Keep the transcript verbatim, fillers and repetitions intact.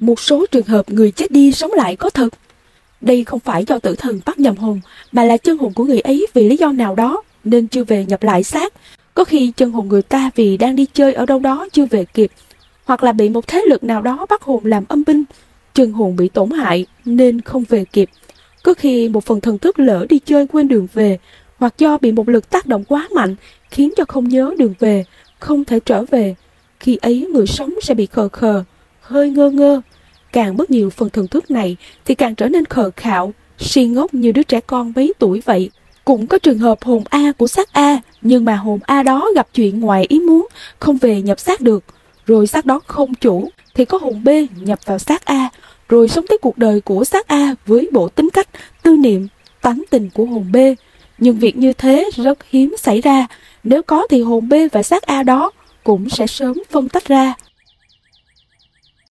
một số trường hợp người chết đi sống lại có thật. Đây không phải do tử thần bắt nhầm hồn, mà là chân hồn của người ấy vì lý do nào đó nên chưa về nhập lại xác. Có khi chân hồn người ta vì đang đi chơi ở đâu đó chưa về kịp, hoặc là bị một thế lực nào đó bắt hồn làm âm binh, chân hồn bị tổn hại nên không về kịp. Có khi một phần thần thức lỡ đi chơi quên đường về, hoặc do bị một lực tác động quá mạnh khiến cho không nhớ đường về, không thể trở về. Khi ấy người sống sẽ bị khờ khờ, hơi ngơ ngơ. Càng mất nhiều phần thần thức này thì càng trở nên khờ khạo, si ngốc như đứa trẻ con mấy tuổi vậy. Cũng có trường hợp hồn A của xác A, nhưng mà hồn A đó gặp chuyện ngoài ý muốn, không về nhập xác được, rồi xác đó không chủ, thì có hồn B nhập vào xác A, rồi sống tới cuộc đời của xác A với bộ tính cách, tư niệm, tánh tình của hồn B. Nhưng việc như thế rất hiếm xảy ra, nếu có thì hồn B và xác A đó cũng sẽ sớm phân tách ra.